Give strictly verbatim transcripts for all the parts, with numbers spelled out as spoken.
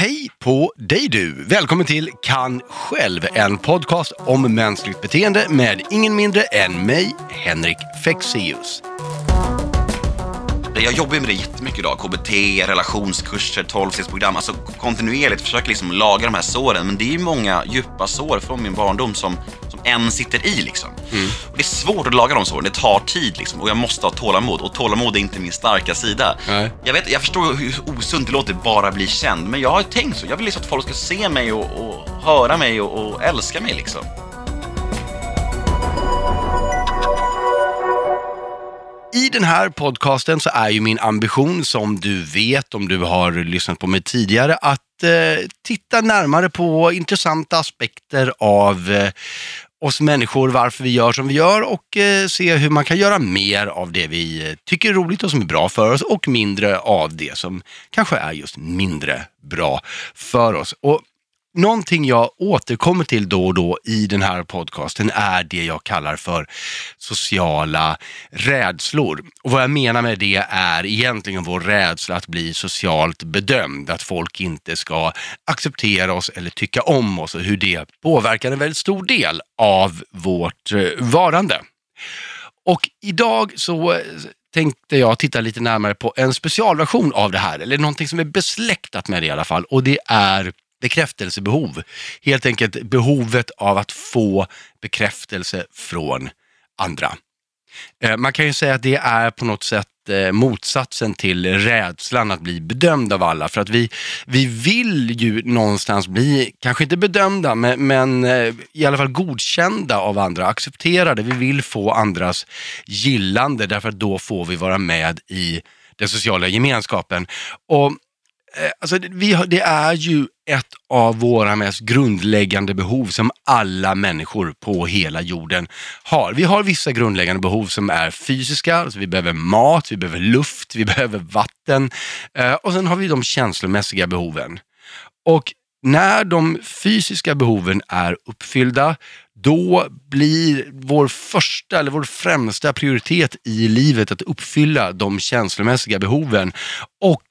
Hej på dig du! Välkommen till Kan Själv, en podcast om mänskligt beteende med ingen mindre än mig, Henrik Fexeus. Jag jobbar med det jättemycket idag. K B T, relationskurser, tolvstegsprogram. Alltså kontinuerligt försöker liksom laga de här såren. Men det är ju många djupa sår från min barndom som, som än sitter i liksom. Mm. Och det är svårt att laga de såren. Det tar tid liksom. Och jag måste ha tålamod. Och tålamod är inte min starka sida. Nej. Jag vet, jag förstår hur osunt det låter bara bli känd. Men jag har tänkt så. Jag vill liksom att folk ska se mig och, och höra mig och, och älska mig liksom. I den här podcasten så är ju min ambition, som du vet om du har lyssnat på mig tidigare, att eh, titta närmare på intressanta aspekter av eh, oss människor, varför vi gör som vi gör och eh, se hur man kan göra mer av det vi tycker är roligt och som är bra för oss och mindre av det som kanske är just mindre bra för oss. Och någonting jag återkommer till då och då i den här podcasten är det jag kallar för sociala rädslor. Och vad jag menar med det är egentligen vår rädsla att bli socialt bedömd. Att folk inte ska acceptera oss eller tycka om oss och hur det påverkar en väldigt stor del av vårt varande. Och idag så tänkte jag titta lite närmare på en specialversion av det här. Eller någonting som är besläktat med det i alla fall. Och det är bekräftelsebehov. Helt enkelt behovet av att få bekräftelse från andra. Man kan ju säga att det är på något sätt motsatsen till rädslan att bli bedömd av alla. För att vi, vi vill ju någonstans bli, kanske inte bedömda, men, men i alla fall godkända av andra, accepterade. Vi vill få andras gillande, därför att då får vi vara med i den sociala gemenskapen. Och alltså, vi har, det är ju ett av våra mest grundläggande behov som alla människor på hela jorden har. Vi har vissa grundläggande behov som är fysiska. Alltså vi behöver mat, vi behöver luft, vi behöver vatten. Eh, och sen har vi de känslomässiga behoven. Och när de fysiska behoven är uppfyllda, då blir vår första eller vår främsta prioritet i livet att uppfylla de känslomässiga behoven. Och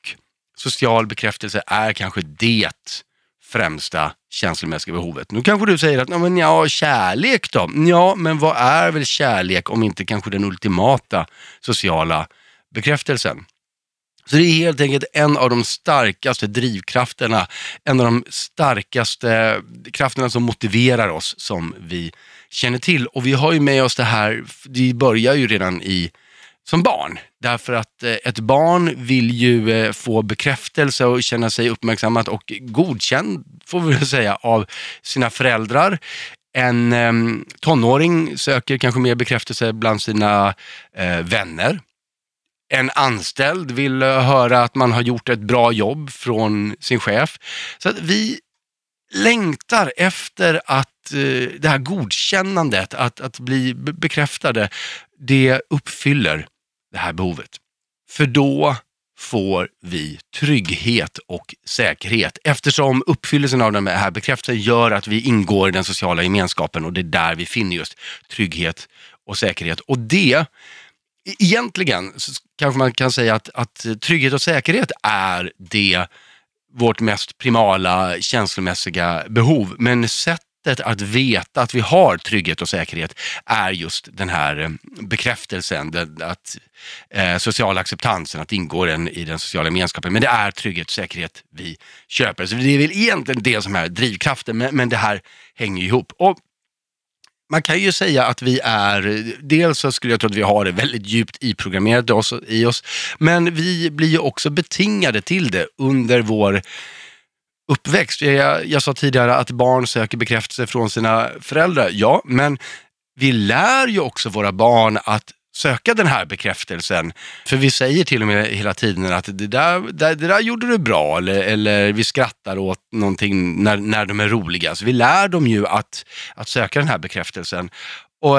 social bekräftelse är kanske det främsta känslomässiga behovet. Nu kanske du säger att, men ja, kärlek då? Ja, men vad är väl kärlek om inte kanske den ultimata sociala bekräftelsen? Så det är helt enkelt en av de starkaste drivkrafterna, en av de starkaste krafterna som motiverar oss, som vi känner till. Och vi har ju med oss det här, det börjar ju redan i som barn. Därför att ett barn vill ju få bekräftelse och känna sig uppmärksammat och godkänd, får vi säga, av sina föräldrar. En tonåring söker kanske mer bekräftelse bland sina vänner. En anställd vill höra att man har gjort ett bra jobb från sin chef. Så att vi längtar efter att det här godkännandet, att, att bli bekräftade, det uppfyller det här behovet. För då får vi trygghet och säkerhet, eftersom uppfyllelsen av den här bekräftelsen gör att vi ingår i den sociala gemenskapen, och det är där vi finner just trygghet och säkerhet. Och det, egentligen kanske man kan säga att, att trygghet och säkerhet är det vårt mest primala känslomässiga behov, men sett att veta att vi har trygghet och säkerhet är just den här bekräftelsen, den, att eh, sociala acceptansen, att ingå den, i den sociala gemenskapen. Men det är trygghet och säkerhet vi köper. Så det är väl egentligen det som är drivkraften, men, men det här hänger ihop. Och man kan ju säga att vi är, dels så skulle jag tro att vi har det väldigt djupt iprogrammerat i oss, men vi blir ju också betingade till det under vår uppväxt. Jag, jag sa tidigare att barn söker bekräftelse från sina föräldrar. Ja, men vi lär ju också våra barn att söka den här bekräftelsen. För vi säger till och med hela tiden att det där, det, det där gjorde du bra. Eller, eller vi skrattar åt någonting när, när de är roliga. Så vi lär dem ju att, att söka den här bekräftelsen. Och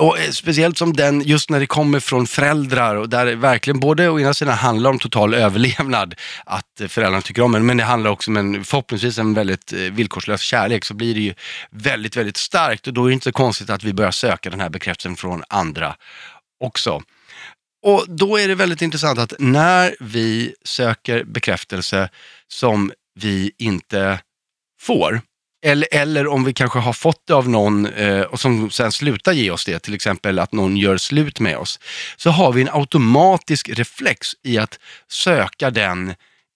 Och speciellt som den, just när det kommer från föräldrar, och där verkligen både å ena sidan handlar om total överlevnad, att föräldrarna tycker om en, men det handlar också om en, förhoppningsvis en väldigt villkorslös kärlek, så blir det ju väldigt, väldigt starkt, och då är det inte så konstigt att vi börjar söka den här bekräftelsen från andra också. Och då är det väldigt intressant att när vi söker bekräftelse som vi inte får, eller, eller om vi kanske har fått det av någon eh, och som sen slutar ge oss det, till exempel att någon gör slut med oss, så har vi en automatisk reflex i att söka den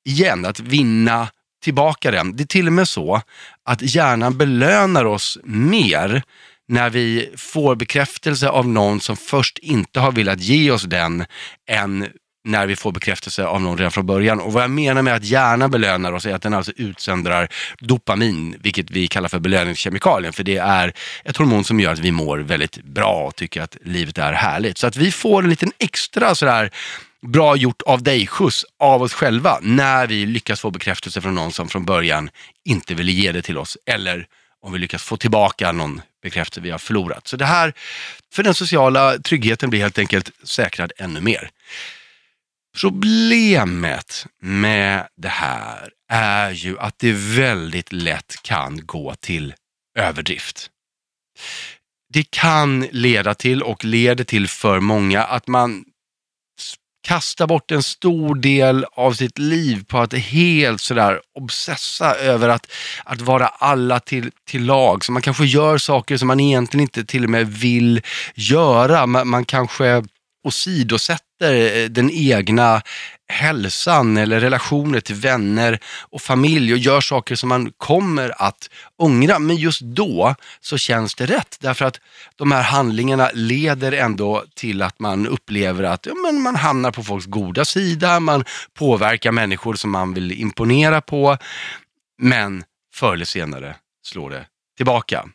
igen, att vinna tillbaka den. Det är till och med så att hjärnan belönar oss mer när vi får bekräftelse av någon som först inte har velat ge oss den än när vi får bekräftelse av någon redan från början. Och vad jag menar med att hjärnan belönar oss är att den alltså utsöndrar dopamin, vilket vi kallar för belöningskemikalien, för det är ett hormon som gör att vi mår väldigt bra och tycker att livet är härligt. Så att vi får en liten extra sådär bra gjort av dig skjuts av oss själva när vi lyckas få bekräftelse från någon som från början inte ville ge det till oss, eller om vi lyckas få tillbaka någon bekräftelse vi har förlorat. Så det här, för den sociala tryggheten blir helt enkelt säkrad ännu mer. Problemet med det här är ju att det väldigt lätt kan gå till överdrift. Det kan leda till och leder till för många att man kastar bort en stor del av sitt liv på att helt sådär obsessa över att, att vara alla till, till lag. Så man kanske gör saker som man egentligen inte till och med vill göra. Man, man kanske åsidosätter den egna hälsan eller relationer till vänner och familj och gör saker som man kommer att ångra. Men just då så känns det rätt, därför att de här handlingarna leder ändå till att man upplever att ja, men man hamnar på folks goda sida, man påverkar människor som man vill imponera på, men förr eller senare slår det tillbaka.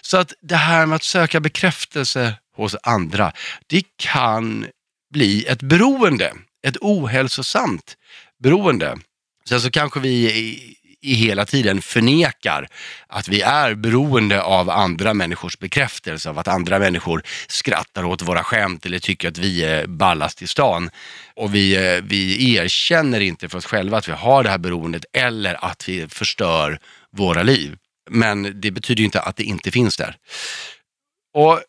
Så att det här med att söka bekräftelse hos andra, det kan bli ett beroende, ett ohälsosamt beroende. Sen så kanske vi i, i hela tiden förnekar att vi är beroende av andra människors bekräftelse, av att andra människor skrattar åt våra skämt eller tycker att vi är ballast i stan. Och vi, vi erkänner inte för oss själva att vi har det här beroendet eller att vi förstör våra liv. Men det betyder ju inte att det inte finns där. Och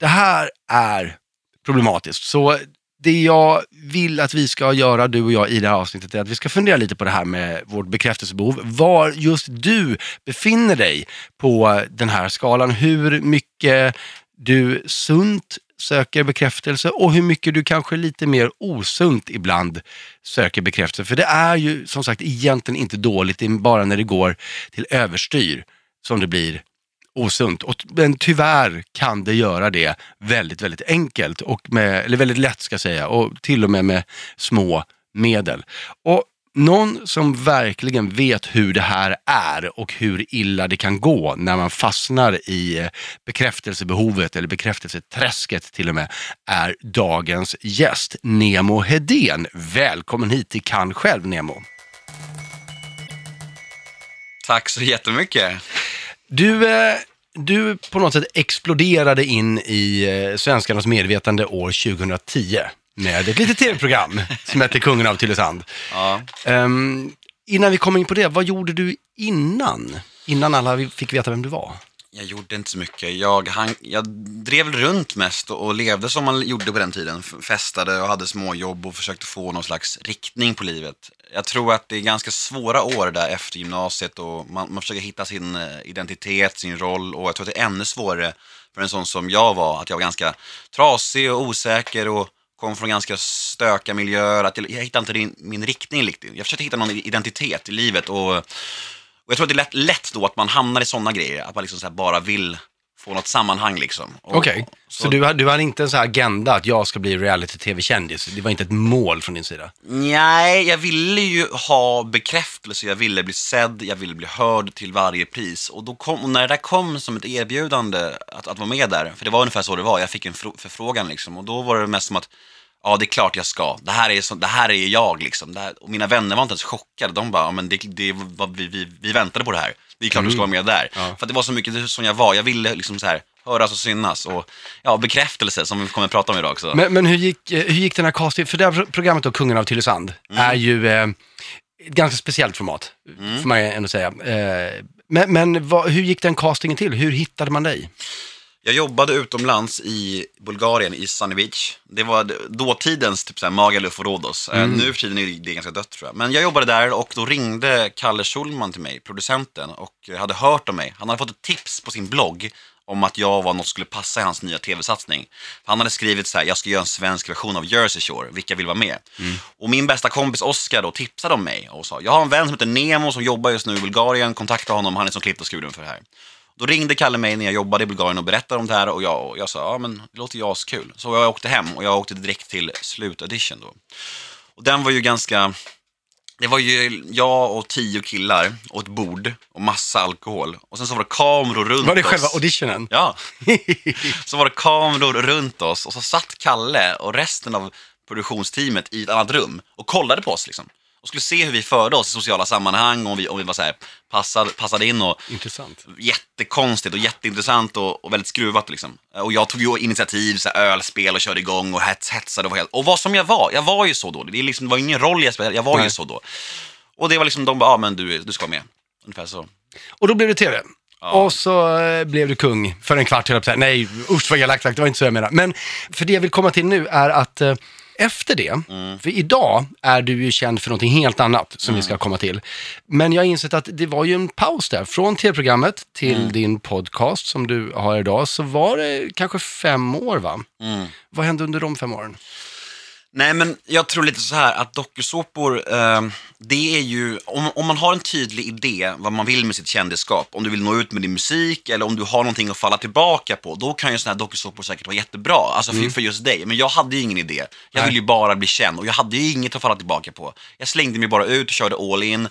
det här är problematiskt. Så det jag vill att vi ska göra, du och jag, i det här avsnittet är att vi ska fundera lite på det här med vårt bekräftelsebehov. Var just du befinner dig på den här skalan. Hur mycket du sunt söker bekräftelse och hur mycket du kanske lite mer osunt ibland söker bekräftelse. För det är ju som sagt egentligen inte dåligt. Det är bara när det går till överstyr som det blir osunt. Och, men tyvärr kan det göra det väldigt, väldigt enkelt och med, eller väldigt lätt ska jag säga, och till och med med små medel. Och någon som verkligen vet hur det här är och hur illa det kan gå när man fastnar i bekräftelsebehovet eller bekräftelseträsket till och med, är dagens gäst, Nemo Hedén. Välkommen hit till Kan Själv, Nemo. Tack så jättemycket. Du, du på något sätt exploderade in i svenskarnas medvetande år tjugohundratio med ett litet tv-program som heter Kungen av Tylösand. Ja. Um, innan vi kom in på det, vad gjorde du innan? Innan alla fick veta vem du var? Jag gjorde inte så mycket. Jag, han, jag drev runt mest och, och levde som man gjorde på den tiden. Festade och hade små jobb och försökte få någon slags riktning på livet. Jag tror att det är ganska svåra år där efter gymnasiet och man, man försöker hitta sin identitet, sin roll, och jag tror att det är ännu svårare för en sån som jag var, att jag var ganska trasig och osäker och kom från ganska stöka miljöer, att jag, jag hittade inte min, min riktning riktigt. Jag försökte hitta någon identitet i livet och... Och jag tror att det är lätt, lätt då att man hamnar i sådana grejer. Att man liksom så här bara vill få något sammanhang liksom. Okej, okay. så, så du, du hade inte en sån här agenda att jag ska bli reality-tv-kändis? Det var inte ett mål från din sida? Nej, jag ville ju ha bekräftelse. Jag ville bli sedd, jag ville bli hörd till varje pris. Och, då kom, och när det där kom som ett erbjudande att, att vara med där, för det var ungefär så det var. Jag fick en förfrågan liksom. Och då var det mest som att ja, det är klart jag ska. Det här är, så, det här är jag liksom. Det här, och mina vänner var inte ens chockade. De bara, ja, men det, det var, vi, vi, vi väntade på det här. Det är klart mm. du ska vara med där. Ja. För att det var så mycket som jag var. Jag ville liksom så här höras och synas. Och ja, bekräftelse som vi kommer att prata om idag också. Men, men hur, gick, hur gick den här casting? För det här programmet då, Kungen av Tylösand, mm. är ju eh, ett ganska speciellt format. Mm. Får man ändå säga. Eh, men men vad, hur gick den castingen till? Hur hittade man dig? Jag jobbade utomlands i Bulgarien, i Sanivic. Det var dåtidens typ så här, Magaluf och Rhodos. Mm. Nu för tiden är det ganska dött, tror jag. Men jag jobbade där och då ringde Kalle Schulman till mig, producenten, och hade hört om mig. Han hade fått ett tips på sin blogg om att jag var något skulle passa i hans nya tv-satsning. Han hade skrivit så här: jag ska göra en svensk version av Jersey Shore, vilka vill vara med? Mm. Och min bästa kompis Oskar då tipsade om mig och sa, jag har en vän som heter Nemo som jobbar just nu i Bulgarien, kontakta honom, han är som klippt och skuren för det här. Då ringde Kalle mig när jag jobbade i Bulgarien och berättade om det här, och jag, och jag sa, ja men det låter ju askul. Så jag åkte hem och jag åkte direkt till slutaudition då. Och den var ju ganska... Det var ju jag och tio killar och ett bord och massa alkohol. Och sen så var det kameror runt oss. Var det själva auditionen? Ja. Så var det kameror runt oss och så satt Kalle och resten av produktionsteamet i ett annat rum och kollade på oss liksom. Och skulle se hur vi förde oss i sociala sammanhang och vi, och vi var så här, passade, passade in. Och intressant. Jättekonstigt och jätteintressant och, och väldigt skruvat liksom. Och jag tog ju initiativ, så här, ölspel och körde igång och hets, hetsade. Och, helt, och vad som jag var, jag var ju så då. Det, liksom, det var ingen roll jag spelade, jag var Nej. ju så då. Och det var liksom, de bara, ja ah, men du, du ska med. Ungefär så. Och då blev det tv. Ja. Och så blev du kung för en kvart. Hela Nej, usch vad jag lagt, det var inte så jag menar. Men för det jag vill komma till nu är att... Efter det, mm. för idag är du ju känd för någonting helt annat som mm. vi ska komma till. Men jag har insett att det var ju en paus där. Från tv-programmet till mm. din podcast som du har idag, så var det kanske fem år va? Mm. Vad hände under de fem åren? Nej, men jag tror lite så här att dokusåpor, eh, det är ju, om, om man har en tydlig idé vad man vill med sitt kändisskap, om du vill nå ut med din musik eller om du har någonting att falla tillbaka på, då kan ju sådana här dokusåpor säkert vara jättebra, alltså för, mm. för just dig. Men jag hade ju ingen idé, jag ville ju bara bli känd och jag hade ju inget att falla tillbaka på. Jag slängde mig bara ut och körde all in.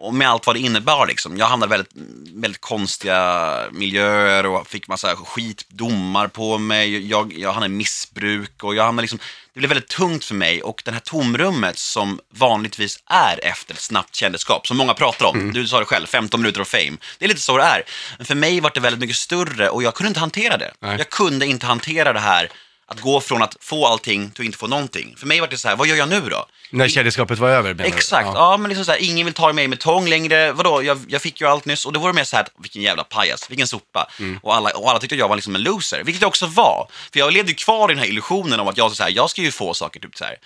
Och med allt vad det innebar liksom. Jag hamnade i väldigt, väldigt konstiga miljöer och fick massa skitdomar på mig. Jag, jag hamnade i missbruk och jag hamnade liksom... Det blev väldigt tungt för mig, och det här tomrummet som vanligtvis är efter ett snabbt kändisskap, som många pratar om. Mm. Du sa det själv, femton minuter av fame. Det är lite så det är. Men för mig var det väldigt mycket större och jag kunde inte hantera det. Nej. Jag kunde inte hantera det här. Att gå från att få allting till att inte få någonting. För mig var det så här, vad gör jag nu då? När kändisskapet var över. Exakt, ja. ja men liksom så här, ingen vill ta mig med tång längre. Vadå, jag, jag fick ju allt nyss. Och då var det mer så här, vilken jävla pajas, vilken sopa. Mm. Och, alla, och alla tyckte att jag var liksom en loser. Vilket jag också var. För jag levde ju kvar i den här illusionen om att jag, så här, jag ska ju få saker typ så här.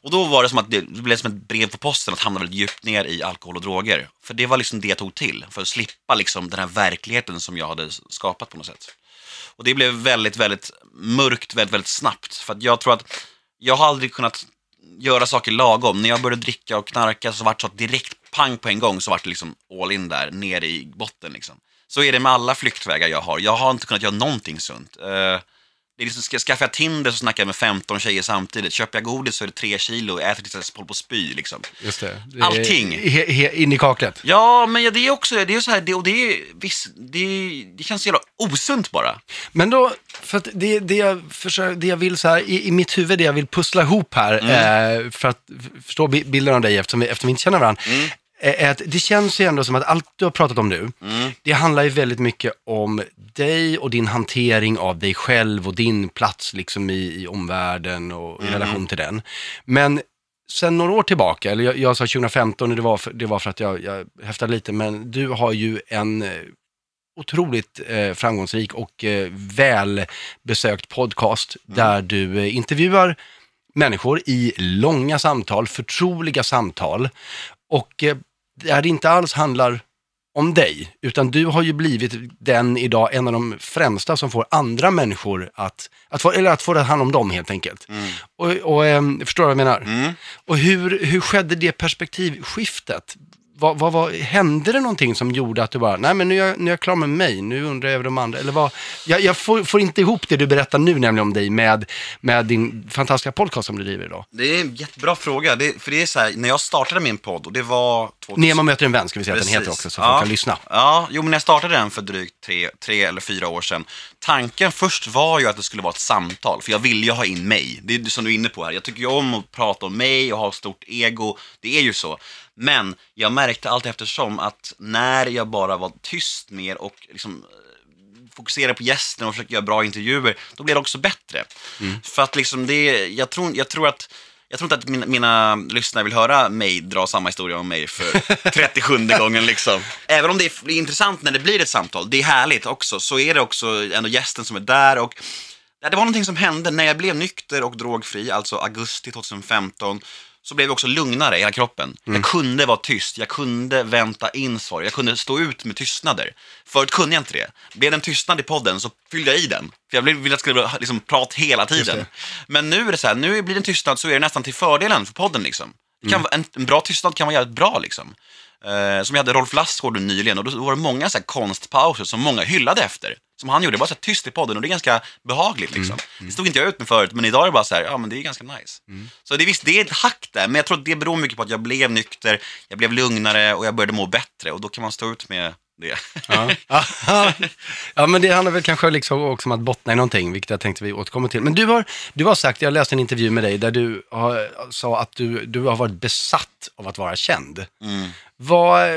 Och då var det som att det, det blev som ett brev på posten att hamna väldigt djupt ner i alkohol och droger. För det var liksom det jag tog till. För att slippa liksom den här verkligheten som jag hade skapat på något sätt. Och det blev väldigt, väldigt mörkt, väldigt, väldigt snabbt. För att jag tror att jag har aldrig kunnat göra saker lagom. När jag började dricka och knarka så var det så direkt pang på en gång, så var det liksom all in där, nere i botten liksom. Så är det med alla flyktvägar jag har. Jag har inte kunnat göra någonting sunt. Uh, det är liksom, ska, skaffar jag Tinder så snackar jag med femton tjejer samtidigt. Köper jag godis så är det tre kilo. Äter tills jag på spy liksom. Just det. det Allting. He, he, in i kaklet. Ja, men ja, det är också det är så här, det, och det är visst, det, det känns jävla osunt bara. Men då, för att det, det, jag, försöker, det jag vill så här, i, i mitt huvud, det jag vill pussla ihop här, mm. eh, för att förstå bilden av dig eftersom vi, eftersom vi inte känner varandra, mm. Att det känns ju ändå som att allt du har pratat om nu, mm. det handlar ju väldigt mycket om dig och din hantering av dig själv och din plats liksom i, i omvärlden och mm. i relation till den. Men sen några år tillbaka, eller jag, jag sa tjugo femton, det var för, det var för att jag, jag häftade lite, men du har ju en otroligt eh, framgångsrik och eh, välbesökt podcast mm. där du eh, intervjuar människor i långa samtal, förtroliga samtal. Och det här inte alls handlar om dig, utan du har ju blivit den idag, en av de främsta som får andra människor att, att få, eller att få det hand om dem helt enkelt. Mm. Och, och äm, förstår du vad jag menar? Mm. Och hur, hur skedde det perspektivskiftet? Vad, vad, vad, hände det någonting som gjorde att du bara, nej men nu är jag, nu är jag klar med mig, nu undrar jag över de andra, eller vad, jag, jag får, får inte ihop det du berättar nu nämligen om dig med, med din fantastiska podcast som du driver idag. Det är en jättebra fråga, det, för det är så här, när jag startade min podd, och det var... två tusen... Nemo möter en vän, ska vi säga att den heter också, så ja. Folk kan lyssna. Ja, jo men när jag startade den för drygt tre, tre eller fyra år sedan, tanken först var ju att det skulle vara ett samtal, för jag vill ju ha in mig, det är som du är inne på här, jag tycker ju om att prata om mig och ha stort ego, det är ju så. Men jag märkte allt eftersom att när jag bara var tyst mer och liksom fokuserade på gästerna och försökte göra bra intervjuer, då blev det också bättre. Mm. För att liksom det, jag tror, jag tror att Jag tror inte att mina, mina lyssnare vill höra mig dra samma historia om mig för trettiosjunde gången liksom. Även om det är intressant när det blir ett samtal, det är härligt också, så är det också ändå gästen som är där. Och det var någonting som hände när jag blev nykter och drogfri, alltså augusti tjugohundrafemton, så blev jag också lugnare i hela kroppen. Mm. Jag kunde vara tyst, jag kunde vänta in svar, jag kunde stå ut med tystnader. Förut kunde jag inte det. Blev den tystnad i podden så fyllde jag i den. För jag ville att jag skulle liksom prata hela tiden. Men nu är det så här, nu blir det en tystnad så är det nästan till fördelen för podden liksom. Det kan, mm. en, en bra tystnad kan vara jävligt bra liksom. Uh, som jag hade Rolf Lassgård nyligen, och då var det många så här konstpauser som många hyllade efter. Som han gjorde, det var så här tyst i podden, och det är ganska behagligt liksom. Mm. Mm. Det stod inte jag ut med förut, men idag är det bara så här, ja men det är ganska nice. Mm. Så det är visst, det är ett hack där, men jag tror att det beror mycket på att jag blev nykter, jag blev lugnare och jag började må bättre, och då kan man stå ut med det. Ja, ja men det handlar väl kanske liksom också om att bottna i någonting, vilket jag tänkte vi återkommer till. Men du har, du har sagt, jag läste en intervju med dig där du har, sa att du, du har varit besatt av att vara känd. Mm. Vad,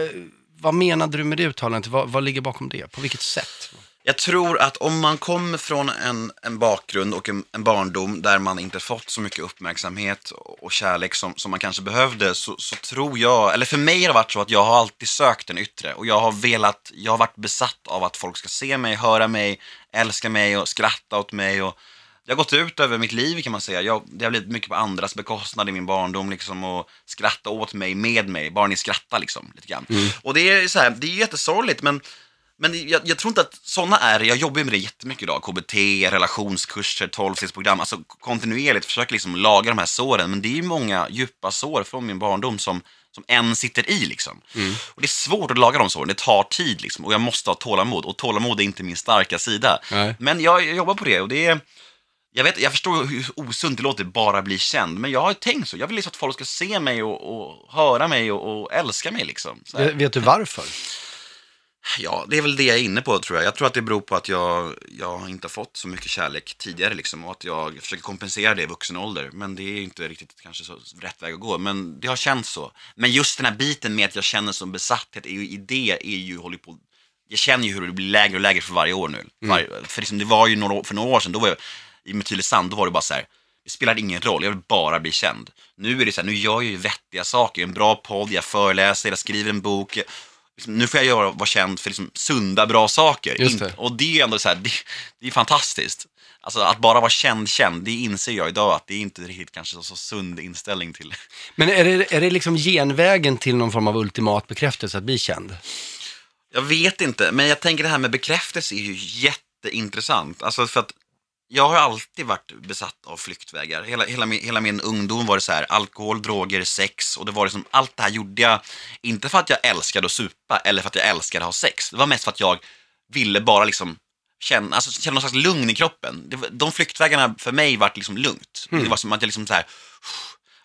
vad menade du med det uttalandet? Vad, vad ligger bakom det? På vilket sätt? Jag tror att om man kommer från en, en bakgrund och en, en barndom där man inte fått så mycket uppmärksamhet och kärlek som, som man kanske behövde, så, så tror jag, eller för mig har det varit så att jag har alltid sökt den yttre, och jag har velat, jag har varit besatt av att folk ska se mig, höra mig, älska mig och skratta åt mig, och jag har gått ut över mitt liv kan man säga. Jag, det har blivit mycket på andras bekostnad i min barndom liksom, och skratta åt mig, med mig, bara ni skrattar liksom lite grann. Mm. Och det är så här, det är jättesorgligt, men Men jag, jag tror inte att sådana är, jag jobbar med det jättemycket idag, K B T, relationskurser, tolvstegsprogram, alltså kontinuerligt försöker liksom laga de här såren, men det är ju många djupa sår från min barndom som, som än sitter i liksom. Mm. Och det är svårt att laga de såren, det tar tid liksom, och jag måste ha tålamod, och tålamod är inte min starka sida. Nej. Men jag, jag jobbar på det, och det är, jag vet, jag förstår hur osunt det låter, bara bli känd, men jag har tänkt så, jag vill liksom att folk ska se mig och, och höra mig och, och älska mig liksom. Så här. Vet du varför? Ja, det är väl det jag är inne på tror jag. Jag tror att det beror på att jag, jag inte har fått så mycket kärlek tidigare liksom, och att jag försöker kompensera det i vuxen ålder. Men det är ju inte riktigt kanske så rätt väg att gå, men det har känts så. Men just den här biten med att jag känner som besatthet i det är ju, håller på, jag känner ju hur det blir lägre och lägre för varje år nu. Varje, mm. För liksom, det var ju några, för några år sedan, då var jag i Tylösand, då var det bara så här, det spelar ingen roll, jag vill bara bli känd. Nu är det så här, nu gör jag ju vettiga saker, en bra podd, jag föreläser, jag skriver en bok. Nu får jag göra, vara känd för liksom sunda, bra saker. Just det. In, och det är ändå så här, det, det är fantastiskt. Alltså att bara vara känd, känd, det inser jag idag att det är inte riktigt kanske så, så sund inställning till. Men är det, är det liksom genvägen till någon form av ultimat bekräftelse att bli känd? Jag vet inte, men jag tänker det här med bekräftelse är ju jätteintressant. Alltså för att jag har alltid varit besatt av flyktvägar. Hela, hela, min, hela min ungdom var det så här, alkohol, droger, sex. Och det var liksom, allt det här gjorde jag inte för att jag älskade att supa eller för att jag älskade att ha sex. Det var mest för att jag ville bara liksom känna, alltså, känna någon slags lugn i kroppen. Det, de flyktvägarna för mig var liksom lugnt. Mm. Det var som att jag liksom så här,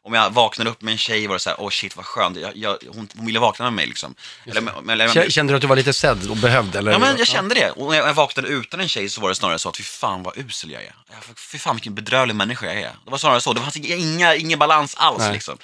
om jag vaknade upp med en tjej var det så här, åh oh shit vad skönt, jag, jag, hon, hon ville vakna med mig liksom. Eller, eller, kände du att du var lite sedd och behövde? Eller? Ja men jag kände det, och när jag vaknade utan en tjej så var det snarare så att fy fan vad usel jag är, fy fan vilken bedrövlig människa jag är. Det var snarare så, det fanns inga, ingen balans alls. Nej. Liksom.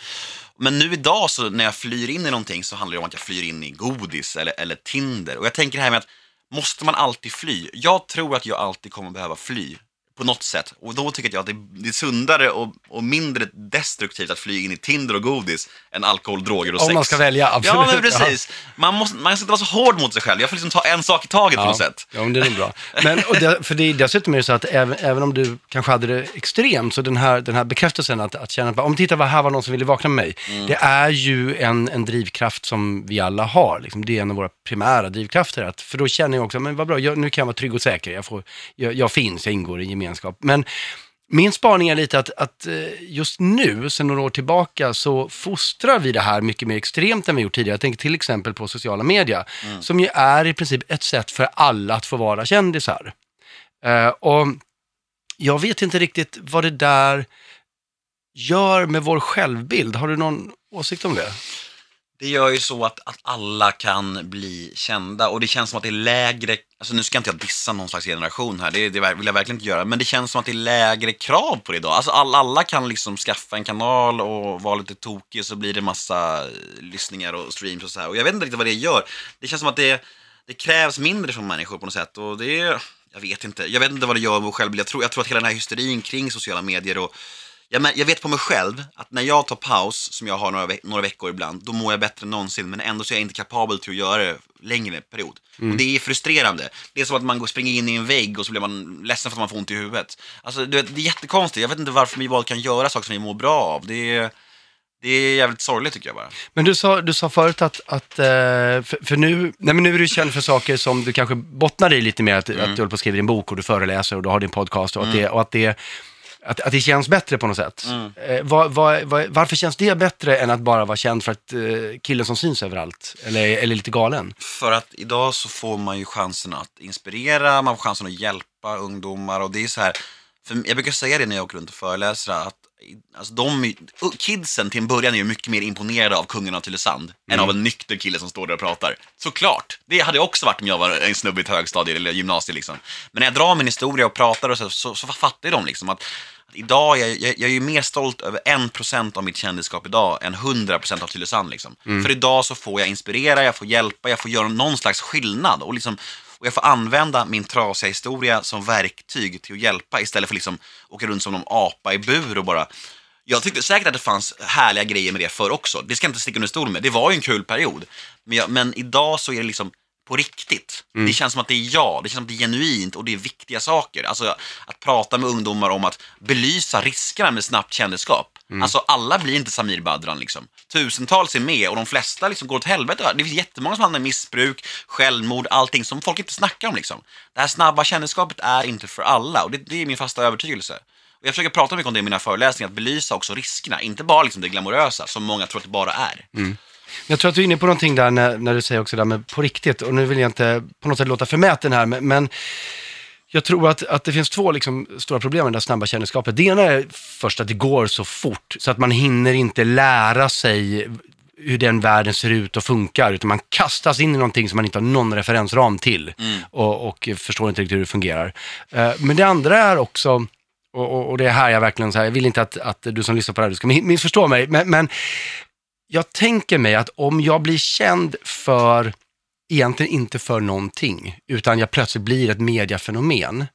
Men nu idag så när jag flyr in i någonting så handlar det om att jag flyr in i godis eller, eller Tinder. Och jag tänker det här med att, måste man alltid fly? Jag tror att jag alltid kommer behöva fly på något sätt, och då tycker jag att det är sundare och, och mindre destruktivt att flyga in i Tinder och godis än alkohol, droger och sex. Om man ska välja, absolut. Ja, men precis. Man, måste, man ska inte vara så hård mot sig själv. Jag får liksom ta en sak i taget, ja, på något sätt. Ja, men det är nog bra. Men, och det, för det, dessutom är det så att även, även om du kanske hade det extremt, så den här, den här bekräftelsen att, att känna att om titta vad här var någon som ville vakna med mig, mm. det är ju en, en drivkraft som vi alla har. Liksom, det är en av våra primära drivkrafter. Att, för då känner jag också, men vad bra, jag, nu kan jag vara trygg och säker. Jag, får, jag, jag finns, jag ingår i gemenskap. Men min spaning är lite att, att just nu, sen några år tillbaka, så fostrar vi det här mycket mer extremt än vi gjort tidigare. Jag tänker till exempel på sociala medier, mm. som ju är i princip ett sätt för alla att få vara kändisar. Uh, och jag vet inte riktigt vad det där gör med vår självbild. Har du någon åsikt om det? Det gör ju så att, att alla kan bli kända, och det känns som att det är lägre, alltså nu ska inte jag dissa någon slags generation här, det, det vill jag verkligen inte göra, men det känns som att det är lägre krav på det idag. Alltså all, alla kan liksom skaffa en kanal och vara lite tokig, så blir det massa lyssningar och streams och så här. Och jag vet inte riktigt vad det gör. Det känns som att det, det krävs mindre från människor på något sätt, och det är, jag vet inte, jag vet inte vad det gör med själv. Jag tror, jag tror att hela den här hysterin kring sociala medier och Jag, jag vet på mig själv att när jag tar paus, som jag har några, ve- några veckor ibland, då mår jag bättre än någonsin, men ändå så är jag inte kapabel till att göra det längre period. Mm. Och det är frustrerande. Det är som att man går springer in i en vägg och så blir man ledsen för att man får ont i huvudet. Alltså, det, det är jättekonstigt. Jag vet inte varför vi bara kan göra saker som vi mår bra av. Det är... Det är jävligt sorgligt tycker jag bara. Men du sa, du sa förut att, att för, för nu, nej men nu är du känd för saker som du kanske bottnar i lite mer. Att, mm. att du håller på att skriva din bok och du föreläser och du har din podcast och, mm. att, det, och att, det, att, att det känns bättre på något sätt. Mm. Eh, var, var, var, varför känns det bättre än att bara vara känd för att eh, killen som syns överallt? Eller, eller lite galen? För att idag så får man ju chansen att inspirera, man får chansen att hjälpa ungdomar och det är så här. För jag brukar säga det när jag åker runt och föreläser att alltså de, kidsen till en början är ju mycket mer imponerade av Kungen av Tylösand mm. än av en nykter kille som står där och pratar. Såklart, det hade jag också varit om jag var en snubbe i högstadiet eller gymnasiet liksom. Men när jag drar min historia och pratar och så, så, så fattar de liksom att, att idag, jag, jag, jag är ju mer stolt över en procent av mitt kändisskap idag än hundra procent av Tylösand liksom. Mm. För idag så får jag inspirera, jag får hjälpa, jag får göra någon slags skillnad och liksom och jag får använda min trasiga historia som verktyg till att hjälpa istället för liksom åka runt som någon apa i bur och bara... Jag tyckte säkert att det fanns härliga grejer med det för också. Det ska jag inte sticka under stol med. Det var ju en kul period. Men, jag, men idag så är det liksom på riktigt. Mm. Det känns som att det är jag. Det känns som att det är genuint och det är viktiga saker. Alltså att prata med ungdomar om att belysa riskerna med snabbt kändisskap. Mm. Alltså alla blir inte Samir Badran liksom. Tusentals är med och de flesta liksom går åt helvete. Det finns jättemånga som handlar om missbruk, självmord, allting som folk inte snackar om liksom. Det här snabba kändisskapet är inte för alla. Och det, det är min fasta övertygelse. Och jag försöker prata mycket om det i mina föreläsningar. Att belysa också riskerna, inte bara liksom det glamorösa som många tror att det bara är. Mm. Jag tror att du är inne på någonting där när, när du säger också där med på riktigt. Och nu vill jag inte på något sätt låta förmäten här, men, men jag tror att, att det finns två liksom stora problem med det snabba kändisskapet. Det ena är först att det går så fort så att man hinner inte lära sig hur den världen ser ut och funkar, utan man kastas in i någonting som man inte har någon referensram till mm. och, och förstår inte riktigt hur det fungerar. Men det andra är också, och, och det är här jag verkligen så här, jag vill inte att, att du som lyssnar på det här du ska missförstå mig, men, men jag tänker mig att om jag blir känd för, egentligen inte för någonting, utan jag plötsligt blir ett mediafenomen,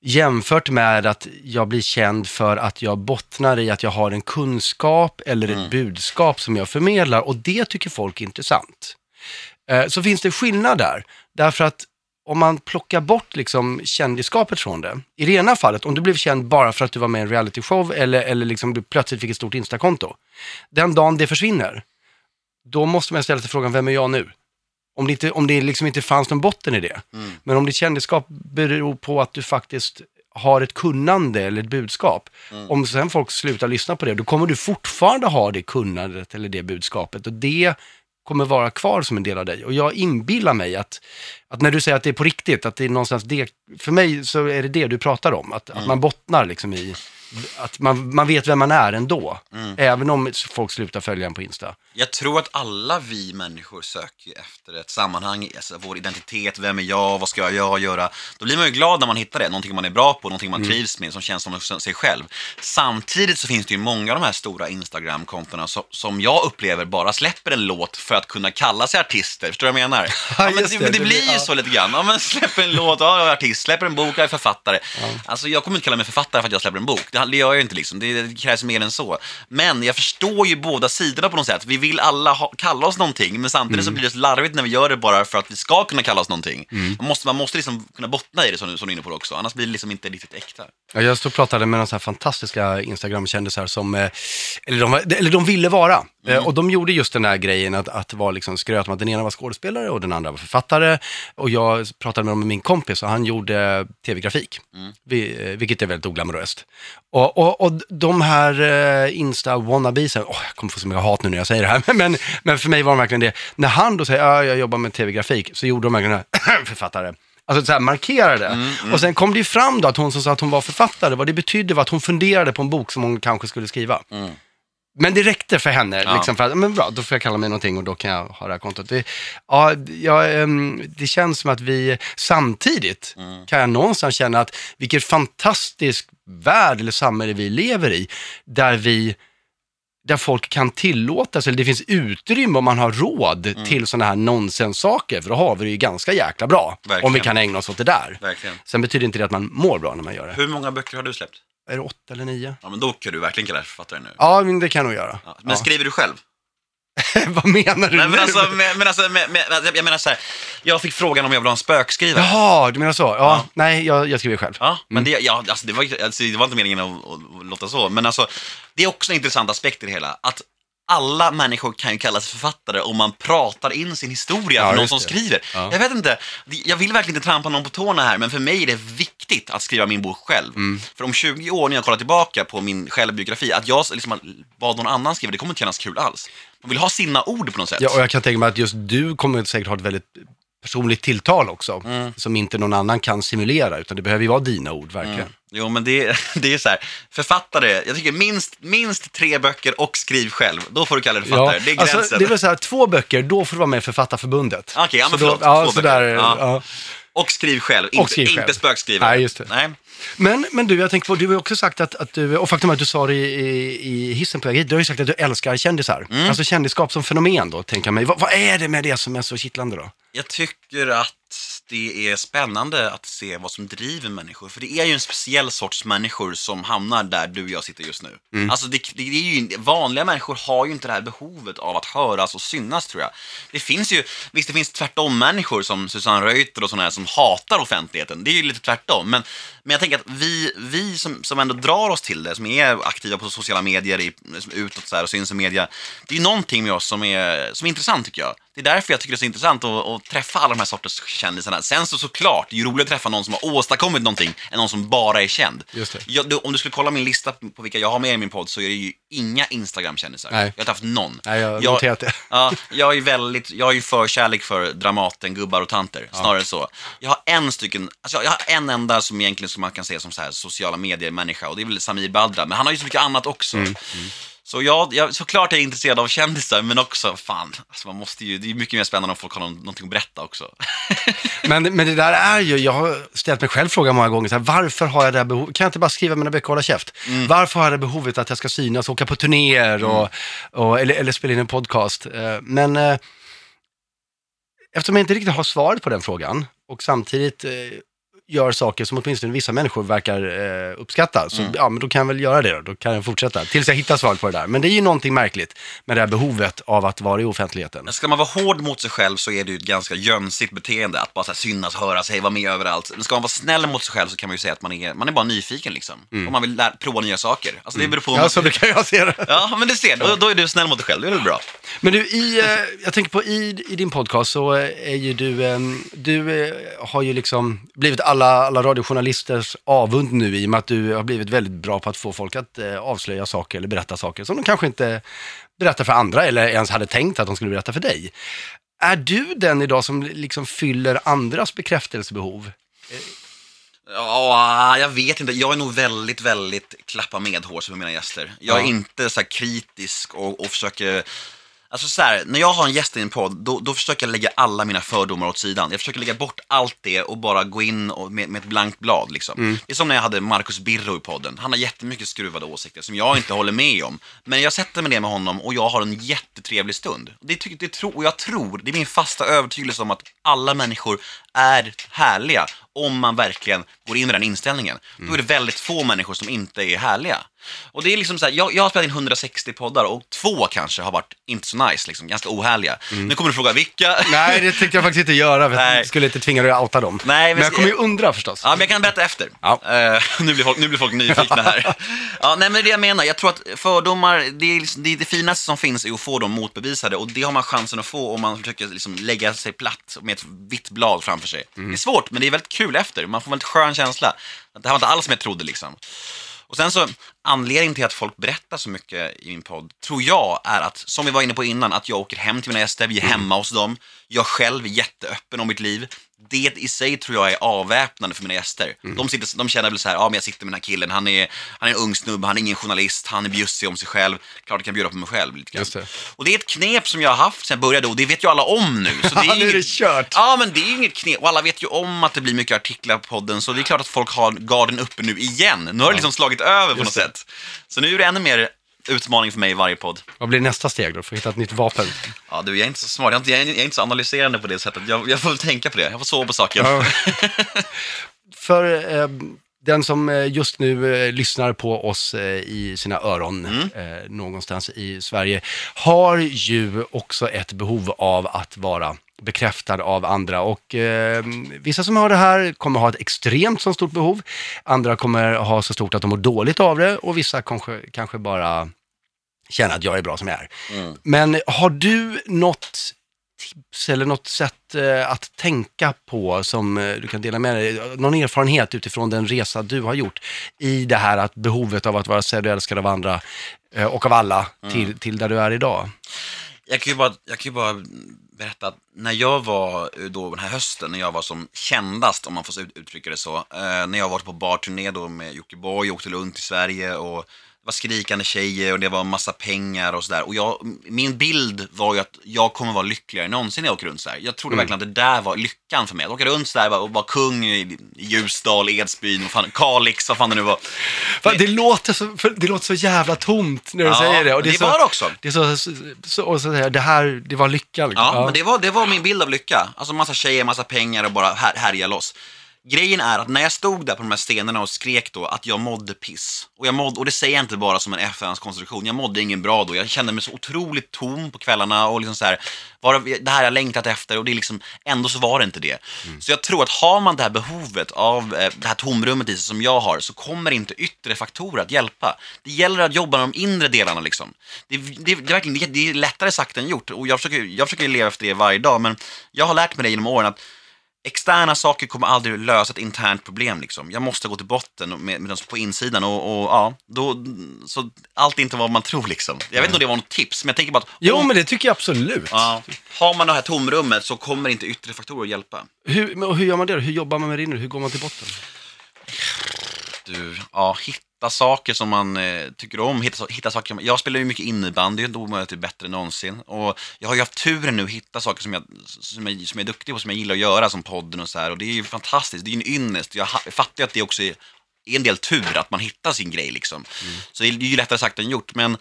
jämfört med att jag blir känd för att jag bottnar i att jag har en kunskap eller ett mm. budskap som jag förmedlar, och det tycker folk är intressant. Så finns det skillnad där, därför att om man plockar bort liksom kändisskapet från det, i det ena fallet, om du blev känd bara för att du var med i en reality show eller, eller liksom du plötsligt fick ett stort instakonto, den dagen det försvinner, då måste man ställa sig frågan, vem är jag nu? Om det, inte, om det liksom inte fanns någon botten i det. Mm. Men om ditt kändisskap beror på att du faktiskt har ett kunnande eller ett budskap. Mm. Om sen folk slutar lyssna på det, då kommer du fortfarande ha det kunnandet eller det budskapet. Och det kommer vara kvar som en del av dig. Och jag inbillar mig att, att när du säger att det är på riktigt, att det är någonstans det, för mig så är det det du pratar om. Att, mm. att man bottnar liksom i, att man, man vet vem man är ändå. Mm. Även om folk slutar följa en på Insta. Jag tror att alla vi människor söker efter ett sammanhang, alltså vår identitet, vem är jag, vad ska jag göra? Då blir man ju glad när man hittar det, någonting man är bra på, någonting man mm. trivs med, som känns som sig själv. Samtidigt så finns det ju många av de här stora Instagram-kontona som, som jag upplever bara släpper en låt för att kunna kalla sig artister, förstår du vad jag menar? Ja, men det, det, det blir ju ja. så lite grann. Ja, men släpper en låt, ja, jag är artist, släpper en bok, jag är författare. Ja. Alltså jag kommer inte kalla mig författare för att jag släpper en bok. Det gör jag inte liksom, det krävs mer än så. Men jag förstår ju båda sidorna på något sätt. Vi vill alla ha, kalla oss någonting. Men samtidigt mm. så blir det larvigt när vi gör det bara för att vi ska kunna kalla oss någonting. mm. Man måste, man måste liksom kunna bottna i det, som du är inne på också. Annars blir det liksom inte riktigt äkta. Ja, jag stod och pratade med några så här fantastiska Instagram-kändisar som Eller de, eller de ville vara mm. och de gjorde just den här grejen att, att vara liksom skröt om att den ena var skådespelare och den andra var författare. Och jag pratade med dem med min kompis och han gjorde tv-grafik mm. vilket är väldigt oglamoröst. Och, och, och de här eh, Insta-wannabisen, åh, oh, jag kommer få så mycket hat nu när jag säger det här, men, men för mig var de verkligen det. När han då säger, ja, jag jobbar med tv-grafik, så gjorde de verkligen författare. Alltså så här, markerade. Mm, mm. Och sen kom det fram då att hon som sa att hon var författare, vad det betydde var att hon funderade på en bok som hon kanske skulle skriva. Mm. Men det räckte för henne, ja. liksom, för att, men bra, då får jag kalla mig någonting och då kan jag ha det här kontot. Det, ja, ja, det känns som att vi samtidigt mm. kan jag någonstans känna att vilket fantastisk värld eller samhälle vi lever i, där vi där folk kan tillåtas, eller det finns utrymme om man har råd mm. till sådana här nonsenssaker, för då har vi det ju ganska jäkla bra. Verkligen. Om vi kan ägna oss åt det där. Verkligen. Sen betyder inte det att man mår bra när man gör det. Hur många böcker har du släppt? är det åtta eller nio? Ja, men då kan du verkligen kalla dig författare nu. Ja, men det kan jag nog göra. Ja, men ja. Skriver du själv? Vad menar du? Nej, men alltså, men, men alltså, men, men, jag menar så här, jag fick frågan om jag ville ha en spökskrivare. Jaha, du menar så? Ja, ja. Nej, jag, jag skriver själv. Ja, men det, ja, alltså, det, var, alltså, det var inte meningen att, att, att låta så. Men alltså, det är också en intressant aspekt i det hela. Att alla människor kan ju kallas författare om man pratar in sin historia för ja, någon som det. Skriver. Ja. Jag vet inte, jag vill verkligen inte trampa någon på tårna här, men för mig är det viktigt att skriva min bok själv. Mm. För om tjugo år när jag kollar tillbaka på min självbiografi, att jag liksom bad någon annan skriva, det kommer inte kännas kul alls. Man vill ha sina ord på något sätt. Ja, och jag kan tänka mig att just du kommer säkert ha ett väldigt personligt tilltal också, mm. som inte någon annan kan simulera, utan det behöver ju vara dina ord verkligen. Mm. Jo, men det, det är så här, författare, jag tycker minst, minst tre böcker och skriv själv, då får du kalla dig författare, ja, det är gränsen. Alltså, det är väl så här, två böcker, då får du vara med i Författarförbundet. Okej, okay, ja men förlåt, då, ja, två så böcker. Där, ja. Ja. Och skriv själv, inte, och skriv själv. Inte spökskrivare. Nej, just det. Nej. Men, men du, jag tänker på, du har också sagt att, att du, och faktum är att du sa det i, i, i hissen på vägen, du har ju sagt att du älskar kändisar. Mm. Alltså kändisskap som fenomen då, tänker jag mig. Vad, vad är det med det som är så kittlande då? Jag tycker att det är spännande att se vad som driver människor. För det är ju en speciell sorts människor som hamnar där du och jag sitter just nu. Mm. Alltså det, det är ju, vanliga människor har ju inte det här behovet av att höras och synas, tror jag. Det finns ju, visst det finns tvärtom människor som Susanne Reuter och sådana här som hatar offentligheten. Det är ju lite tvärtom. Men, men jag tänker att vi, vi som, som ändå drar oss till det, som är aktiva på sociala medier, i, utåt så här, och syns i media. Det är ju någonting med oss som är, som är intressant, tycker jag. Det är därför jag tycker det är så intressant att, att träffa alla de här sorters kändisarna. Sen så såklart, det är ju roligt att träffa någon som har åstadkommit någonting än någon som bara är känd. Just det. Jag, du, om du skulle kolla min lista på vilka jag har med i min podd, så är det ju inga Instagram-kändisar. Nej. Jag har inte haft någon. Nej, jag har noterat det. Ja, jag är ju väldigt, jag är ju för kärlek för Dramaten, gubbar och tanter, snarare ja. Så. Jag har en stycken, alltså jag har en enda som egentligen som man kan se som så här sociala medier-människa, och det är väl Samir Badran, men han har ju så mycket annat också. Mm. Mm. Så jag, jag, såklart är jag intresserad av kändisar, men också, fan, alltså man måste ju, det är mycket mer spännande om folk har någonting att berätta också. men, men det där är ju, jag har ställt mig själv frågan många gånger, så här, varför har jag det här behovet, kan jag inte bara skriva mina böcker och hålla käft? Mm. Varför har jag det behovet att jag ska synas, åka på turnéer och, mm. och, eller, eller spela in en podcast? Men eh, eftersom jag inte riktigt har svaret på den frågan, och samtidigt eh, gör saker som åtminstone vissa människor verkar eh, uppskatta, så mm. ja, men då kan jag väl göra det då, då kan jag fortsätta, tills jag hittar svar på det där. Men det är ju någonting märkligt med det här behovet av att vara i offentligheten. Ska man vara hård mot sig själv så är det ju ett ganska jönsigt beteende att bara så här synas, höra sig, vara med överallt. Men ska man vara snäll mot sig själv så kan man ju säga att man är, man är bara nyfiken liksom, mm. om man vill lära, prova nya saker. Alltså det beror på... Mm. Ja, så det kan jag se det. Ja, men du ser, då, då är du snäll mot dig själv, då är det bra. Men du, i, eh, jag tänker på i, i din podcast så är ju du, eh, du eh, har ju liksom blivit all Alla, alla radiojournalisters avund nu, i och med att du har blivit väldigt bra på att få folk att eh, avslöja saker eller berätta saker som de kanske inte berättar för andra eller ens hade tänkt att de skulle berätta för dig. Är du den idag som liksom fyller andras bekräftelsebehov? Ja, jag vet inte. Jag är nog väldigt, väldigt klappa med hår som mina gäster. Jag är ja. Inte så här kritisk och, och försöker... Alltså så här, när jag har en gäst i en podd, då, då försöker jag lägga alla mina fördomar åt sidan. Jag försöker lägga bort allt det och bara gå in och med, med ett blankt blad liksom. Mm. Det är som när jag hade Marcus Birro i podden. Han har jättemycket skruvade åsikter som jag inte håller med om. Men jag sätter mig ner med honom och jag har en jättetrevlig stund. Det, det, det tro, och jag tror, det är min fasta övertygelse om att alla människor är härliga om man verkligen går in med den inställningen. Mm. Då är det väldigt få människor som inte är härliga. Och det är liksom så här, jag, jag har spelat in hundrasextio poddar och två kanske har varit inte så nice liksom, ganska ohärliga. Mm. Nu kommer du fråga vilka. Nej, det tänkte jag faktiskt inte göra. Nej. Jag skulle inte tvinga dig att outa dem. Nej, men, men jag kommer ju undra förstås. Ja, men jag kan berätta efter. Ja. Uh, nu, blir folk, nu blir folk nyfikna här. Ja, nej, men det jag menar, jag tror att fördomar, det, är, det, det finaste som finns är att få dem motbevisade, och det har man chansen att få om man försöker liksom lägga sig platt med ett vitt blad framför sig. Mm. Det är svårt, men det är väldigt kul efter. Man får en väldigt skön känsla. Det här var inte alls som jag trodde liksom. Och sen så, anledningen till att folk berättar så mycket i min podd, tror jag, är att, som vi var inne på innan, att jag åker hem till mina gäster, vi är hemma hos dem. Jag själv är jätteöppen om mitt liv. Det i sig tror jag är avväpnande för mina gäster. Mm. De, sitter, de känner väl så här, ja ah, men jag sitter med den här killen, han är, han är en ung snubb, han är ingen journalist, han är bjussig om sig själv. Klart jag kan bjuda på mig själv lite grann. Just det. Och det är ett knep som jag har haft sen jag började, och det vet ju alla om nu. Så det är inget, nu är det kört. Ja, men det är inget knep, och alla vet ju om att det blir mycket artiklar på podden, så det är klart att folk har garden uppe nu igen. Nu har det liksom slagit över på just något det. Sätt. Så nu är det ännu mer utmaning för mig i varje podd. Vad blir nästa steg då? Får hitta ett nytt vapen. Ja, du, jag är inte så smart. Jag är inte, jag är inte så analyserande på det sättet. Jag, jag får tänka på det. Jag får sova på saker. Ja. För eh, den som just nu lyssnar på oss i sina öron mm. eh, någonstans i Sverige har ju också ett behov av att vara bekräftad av andra, och eh, vissa som har det här kommer ha ett extremt så stort behov, andra kommer ha så stort att de mår dåligt av det, och vissa kanske, kanske bara känner att jag är bra som jag är. Mm. Men har du något tips eller något sätt eh, att tänka på som eh, du kan dela med dig, någon erfarenhet utifrån den resa du har gjort i det här, att behovet av att vara sedd och älskad av andra eh, och av alla mm. till, till där du är idag? Jag kan ju bara, jag kan ju bara berätta att när jag var då den här hösten, när jag var som kändast, om man får uttrycka det så, eh, när jag var på barturné då med Jukka Bar, jag åkte runt i Sverige och det var skrikande tjejer och det var en massa pengar och sådär. Och jag, min bild var ju att jag kommer vara lyckligare någonsin när jag åker runt sådär. Jag trodde mm. verkligen att det där var lyckan för mig. Jag åker runt sådär och var kung i Ljusdal, Edsbyn och fan, Kalix, vad fan det nu var. Fan, det, låter så, det låter så jävla tomt när du ja, säger det. Och det, det så, var det också. Det, så, så, så, och så, det, här, det var lycka. Liksom. Ja, ja, men det var, det var min bild av lycka. Alltså massa tjejer, massa pengar och bara här, härja loss. Grejen är att när jag stod där på de här scenerna och skrek då att jag mådde piss, och, jag mådde, och det säger jag inte bara som en F N:s konstruktion, jag mådde ingen bra då, jag kände mig så otroligt tom på kvällarna och liksom så här, var det här jag längtat efter, och det är liksom, ändå så var det inte det. Mm. Så jag tror att har man det här behovet av det här tomrummet i sig som jag har, så kommer inte yttre faktorer att hjälpa. Det gäller att jobba med de inre delarna liksom. Det, det, det, det, är, verkligen, det, det är lättare sagt än gjort, och jag försöker, jag försöker leva efter det varje dag, men jag har lärt mig det genom åren att externa saker kommer aldrig lösa ett internt problem liksom. Jag måste gå till botten med, med de på insidan och, och ja, då, så allt är inte vad man tror liksom. Jag vet inte om det var något tips, men jag tänker bara att, jo, om, men det tycker jag absolut. Ja, har man det här tomrummet så kommer inte yttre faktorer att hjälpa. Hur, hur gör man det? Hur jobbar man med det inre? Hur går man till botten? Du, ja, hitta saker som man eh, tycker om, hitta, hitta saker som, jag spelar ju mycket innebandy, då mår jag typ bättre än någonsin, och jag har ju haft turen nu att hitta saker som jag, som jag, som jag är duktig på, som jag gillar att göra, som podden och så här, och det är ju fantastiskt, det är ju en ynnest. Jag fattar ju att det också är en del tur att man hittar sin grej liksom. Mm. Så det är ju lättare sagt än gjort, men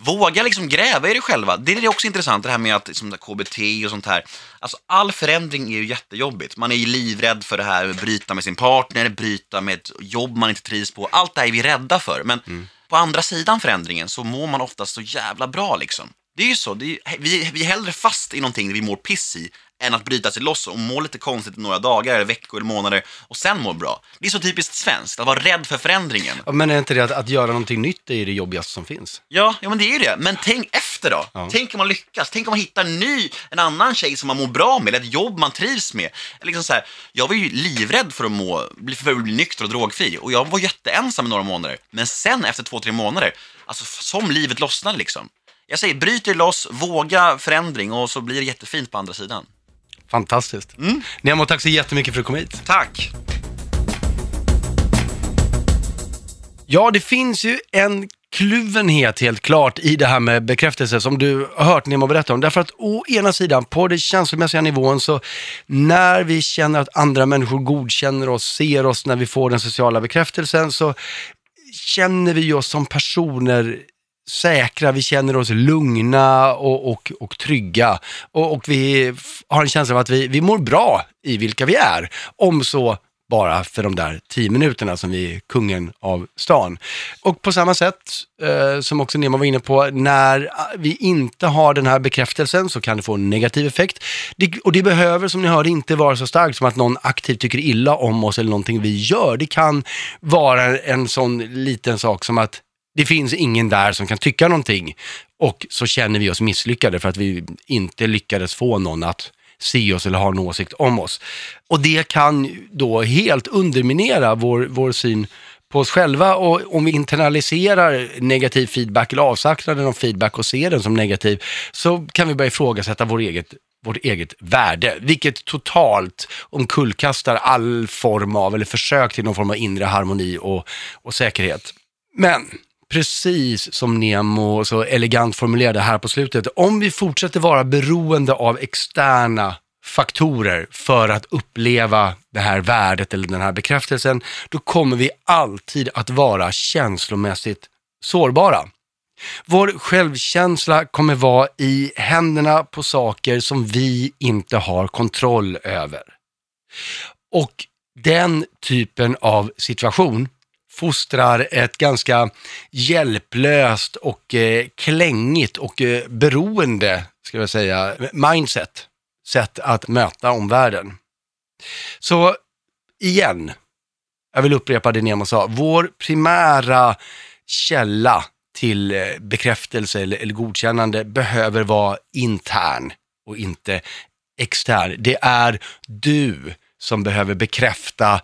våga liksom gräva i det själva. Det är också intressant det här med att liksom, K B T och sånt här. Alltså all förändring är ju jättejobbigt. Man är ju livrädd för det här, bryta med sin partner, bryta med ett jobb man inte trivs på. Allt det här är vi rädda för. Men mm. på andra sidan förändringen så mår man oftast så jävla bra liksom. Det är ju så, det är ju, vi, vi är hellre fast i någonting vi mår piss i än att bryta sig loss och må lite konstigt i några dagar eller veckor eller månader och sen mår bra. Det är så typiskt svenskt att vara rädd för förändringen. Ja, men är inte det att, att göra någonting nytt är det jobbigaste som finns? Ja, ja, men det är ju det. Men tänk efter då. Ja. Tänk om man lyckas. Tänk om man hittar en ny, en annan tjej som man mår bra med, eller ett jobb man trivs med. Liksom så här, jag var ju livrädd för att, må, för att bli nykter och drogfri, och jag var jätteensam i några månader. Men sen efter två, tre månader, alltså som livet lossnade liksom. Jag säger, bryt er loss, våga förändring, och så blir det jättefint på andra sidan. Fantastiskt. Mm. Nemo, tack så jättemycket för att du kom hit. Tack. Ja, det finns ju en kluvenhet helt klart i det här med bekräftelse som du har hört Nemo berätta om. Därför att å ena sidan på den känslomässiga nivån, så när vi känner att andra människor godkänner oss, ser oss, när vi får den sociala bekräftelsen, så känner vi oss som personer säkra, vi känner oss lugna och, och, och trygga, och, och vi har en känsla av att vi, vi mår bra i vilka vi är, om så bara för de där tio minuterna som vi är kungen av stan. Och på samma sätt, eh, som också Nemo var inne på, när vi inte har den här bekräftelsen så kan det få en negativ effekt. Det, och det behöver, som ni hör, inte vara så starkt som att någon aktivt tycker illa om oss eller någonting vi gör. Det kan vara en sån liten sak som att det finns ingen där som kan tycka någonting, och så känner vi oss misslyckade för att vi inte lyckades få någon att se oss eller ha en åsikt om oss. Och det kan då helt underminera vår, vår syn på oss själva, och om vi internaliserar negativ feedback eller avsaknaden av feedback och ser den som negativ, så kan vi börja ifrågasätta vår eget vårt eget värde, vilket totalt omkullkastar all form av, eller försök till någon form av inre harmoni och, och säkerhet. Men precis som Nemo så elegant formulerade här på slutet, om vi fortsätter vara beroende av externa faktorer för att uppleva det här värdet eller den här bekräftelsen, då kommer vi alltid att vara känslomässigt sårbara. Vår självkänsla kommer vara i händerna på saker som vi inte har kontroll över. Och den typen av situation fostrar ett ganska hjälplöst och eh, klängigt och eh, beroende, ska jag säga, mindset, sätt att möta omvärlden. Så igen, jag vill upprepa det Nemo sa, vår primära källa till bekräftelse eller, eller godkännande behöver vara intern och inte extern. Det är du som behöver bekräfta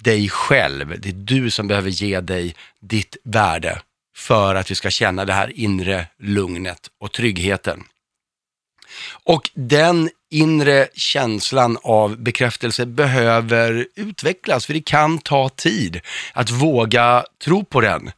dig själv. Det är du som behöver ge dig ditt värde för att vi ska känna det här inre lugnet och tryggheten. Och den inre känslan av bekräftelse behöver utvecklas, för det kan ta tid att våga tro på den.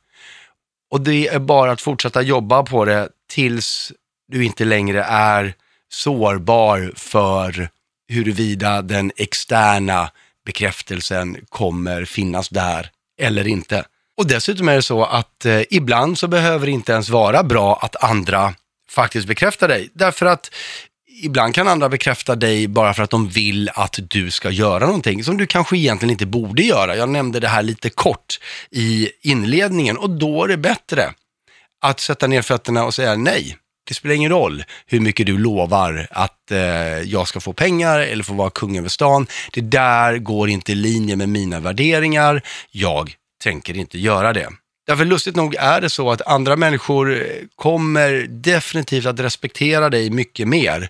Och det är bara att fortsätta jobba på det tills du inte längre är sårbar för huruvida den externa bekräftelsen kommer finnas där eller inte. Och dessutom är det så att eh, ibland så behöver det inte ens vara bra att andra faktiskt bekräftar dig. Därför att ibland kan andra bekräfta dig bara för att de vill att du ska göra någonting som du kanske egentligen inte borde göra. Jag nämnde det här lite kort i inledningen, och då är det bättre att sätta ner fötterna och säga nej. Det spelar ingen roll hur mycket du lovar att eh, jag ska få pengar eller få vara kung över stan. Det där går inte i linje med mina värderingar. Jag tänker inte göra det. Därför lustigt nog är det så att andra människor kommer definitivt att respektera dig mycket mer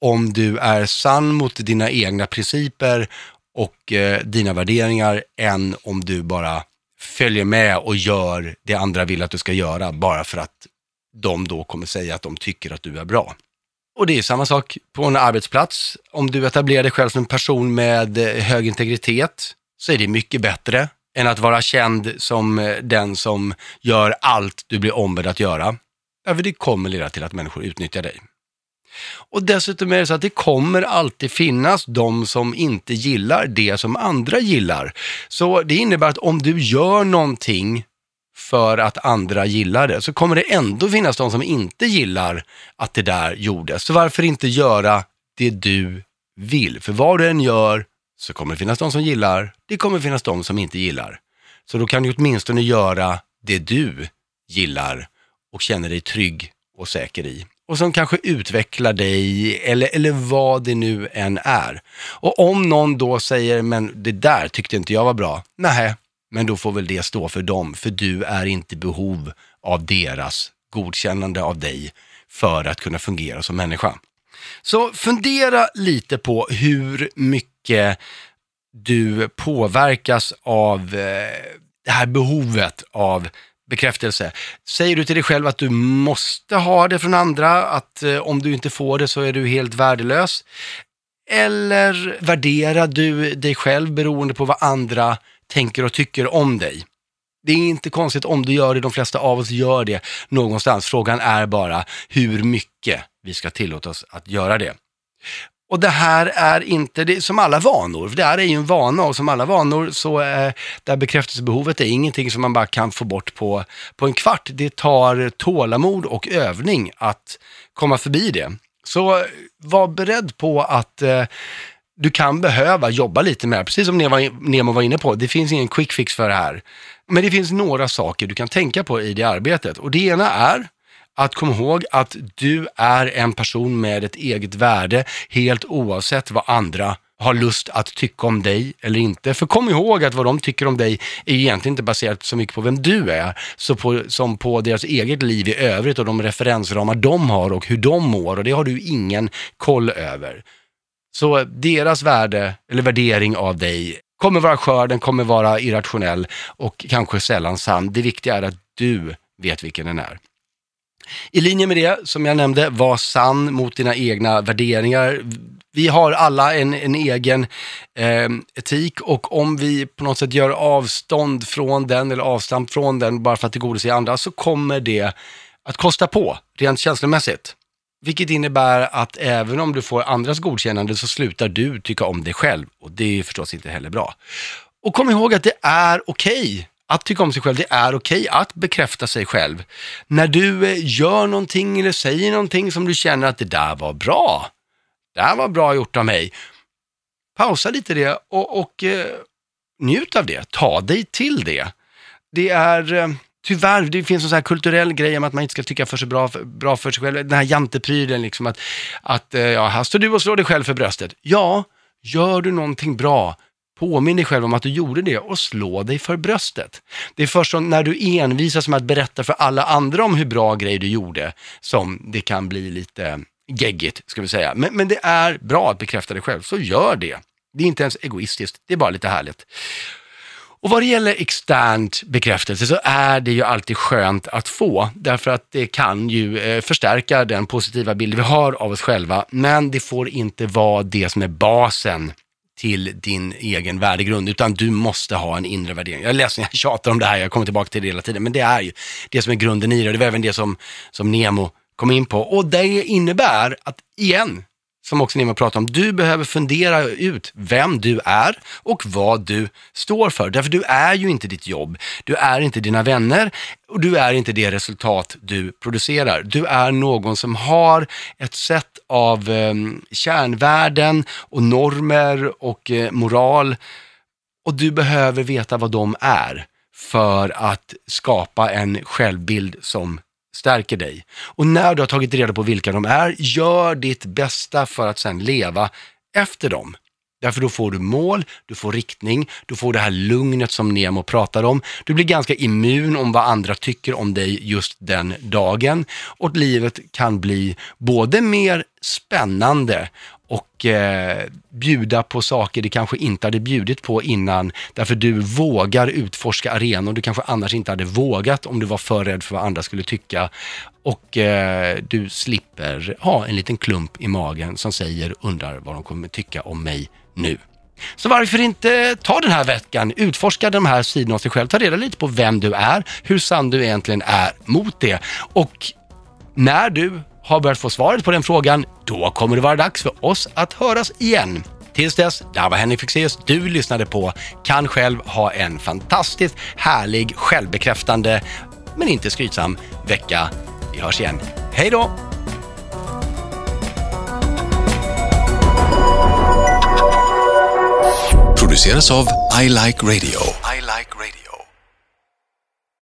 om du är sann mot dina egna principer och eh, dina värderingar än om du bara följer med och gör det andra vill att du ska göra bara för att de då kommer säga att de tycker att du är bra. Och det är samma sak på en arbetsplats. Om du etablerar dig själv som en person med hög integritet så är det mycket bättre än att vara känd som den som gör allt du blir ombedd att göra. Även det kommer leda till att människor utnyttjar dig. Och dessutom är det så att det kommer alltid finnas de som inte gillar det som andra gillar. Så det innebär att om du gör någonting för att andra gillar det, så kommer det ändå finnas de som inte gillar att det där gjordes. Så varför inte göra det du vill? För vad du än gör så kommer det finnas de som gillar, det kommer finnas de som inte gillar. Så då kan du åtminstone göra det du gillar och känner dig trygg och säker i. Och som kanske utvecklar dig eller, eller vad det nu än är. Och om någon då säger, men det där tyckte inte jag var bra. Nej. Men då får väl det stå för dem, för du är inte i behov av deras godkännande av dig för att kunna fungera som människa. Så fundera lite på hur mycket du påverkas av det här behovet av bekräftelse. Säger du till dig själv att du måste ha det från andra, att om du inte får det så är du helt värdelös? Eller värderar du dig själv beroende på vad andra tänker och tycker om dig? Det är inte konstigt om du gör det. De flesta av oss gör det någonstans. Frågan är bara hur mycket vi ska tillåta oss att göra det. Och det här är inte det, som alla vanor. Det här är ju en vana, och som alla vanor så eh, där bekräftelsebehovet är ingenting som man bara kan få bort på, på en kvart. Det tar tålamod och övning att komma förbi det. Så var beredd på att eh, du kan behöva jobba lite med det, precis som Nemo var inne på. Det finns ingen quick fix för det här. Men det finns några saker du kan tänka på i det arbetet. Och det ena är att komma ihåg att du är en person med ett eget värde, helt oavsett vad andra har lust att tycka om dig eller inte. För kom ihåg att vad de tycker om dig är egentligen inte baserat så mycket på vem du är så på, som på deras eget liv i övrigt och de referensramar de har och hur de mår. Och det har du ingen koll över. Så deras värde eller värdering av dig kommer vara skör, den kommer vara irrationell och kanske sällan sann. Det viktiga är att du vet vilken den är. I linje med det, som jag nämnde, var sann mot dina egna värderingar. Vi har alla en, en egen eh, etik, och om vi på något sätt gör avstånd från den eller avstamp från den bara för att tillgodose andra, så kommer det att kosta på rent känslomässigt. Vilket innebär att även om du får andras godkännande så slutar du tycka om dig själv. Och det är förstås inte heller bra. Och kom ihåg att det är okej att tycka om sig själv. Det är okej att bekräfta sig själv. När du gör någonting eller säger någonting som du känner att det där var bra. Det här var bra gjort av mig. Pausa lite det och, och njut av det, ta dig till det. Det är... Tyvärr, det finns en sån här kulturell grej om att man inte ska tycka för sig bra, bra för sig själv. Den här janteprylen liksom att, att ja, här står du och slår dig själv för bröstet. Ja, gör du någonting bra, påminn dig själv om att du gjorde det och slå dig för bröstet. Det är först när du envisas med att berätta för alla andra om hur bra grejer du gjorde som det kan bli lite geggigt, ska vi säga. Men, men det är bra att bekräfta dig själv, så gör det. Det är inte ens egoistiskt, det är bara lite härligt. Och vad det gäller externt bekräftelse så är det ju alltid skönt att få, därför att det kan ju förstärka den positiva bild vi har av oss själva, men det får inte vara det som är basen till din egen värdegrund, utan du måste ha en inre värdering. Jag är ledsen, jag tjatar om det här, jag kommer tillbaka till det hela tiden, men det är ju det som är grunden i det, och det är även det som, som Nemo kom in på, och det innebär att igen, som också Nemo pratar om, du behöver fundera ut vem du är och vad du står för. Därför du är ju inte ditt jobb, du är inte dina vänner och du är inte det resultat du producerar. Du är någon som har ett sätt av eh, kärnvärden och normer och eh, moral, och du behöver veta vad de är för att skapa en självbild som stärker dig. Och när du har tagit reda på vilka de är, gör ditt bästa för att sedan leva efter dem. Därför då får du mål, du får riktning, du får det här lugnet som Nemo pratar om. Du blir ganska immun om vad andra tycker om dig just den dagen. Och livet kan bli både mer spännande och eh, bjuda på saker du kanske inte hade bjudit på innan, därför du vågar utforska arenor du kanske annars inte hade vågat om du var för rädd för vad andra skulle tycka, och eh, du slipper ha en liten klump i magen som säger, undrar vad de kommer tycka om mig nu. Så varför inte ta den här veckan, utforska de här sidorna av sig själv, ta reda lite på vem du är, hur sann du egentligen är mot det, och när du har börjat få svaret på den frågan, då kommer det vara dags för oss att höras igen. Tills dess, där var Henrik Fexeus, du lyssnade på Kan Själv. Ha en fantastiskt härlig, självbekräftande, men inte skrytsam vecka. Vi hörs igen. Hej då! Produceras av I Like Radio.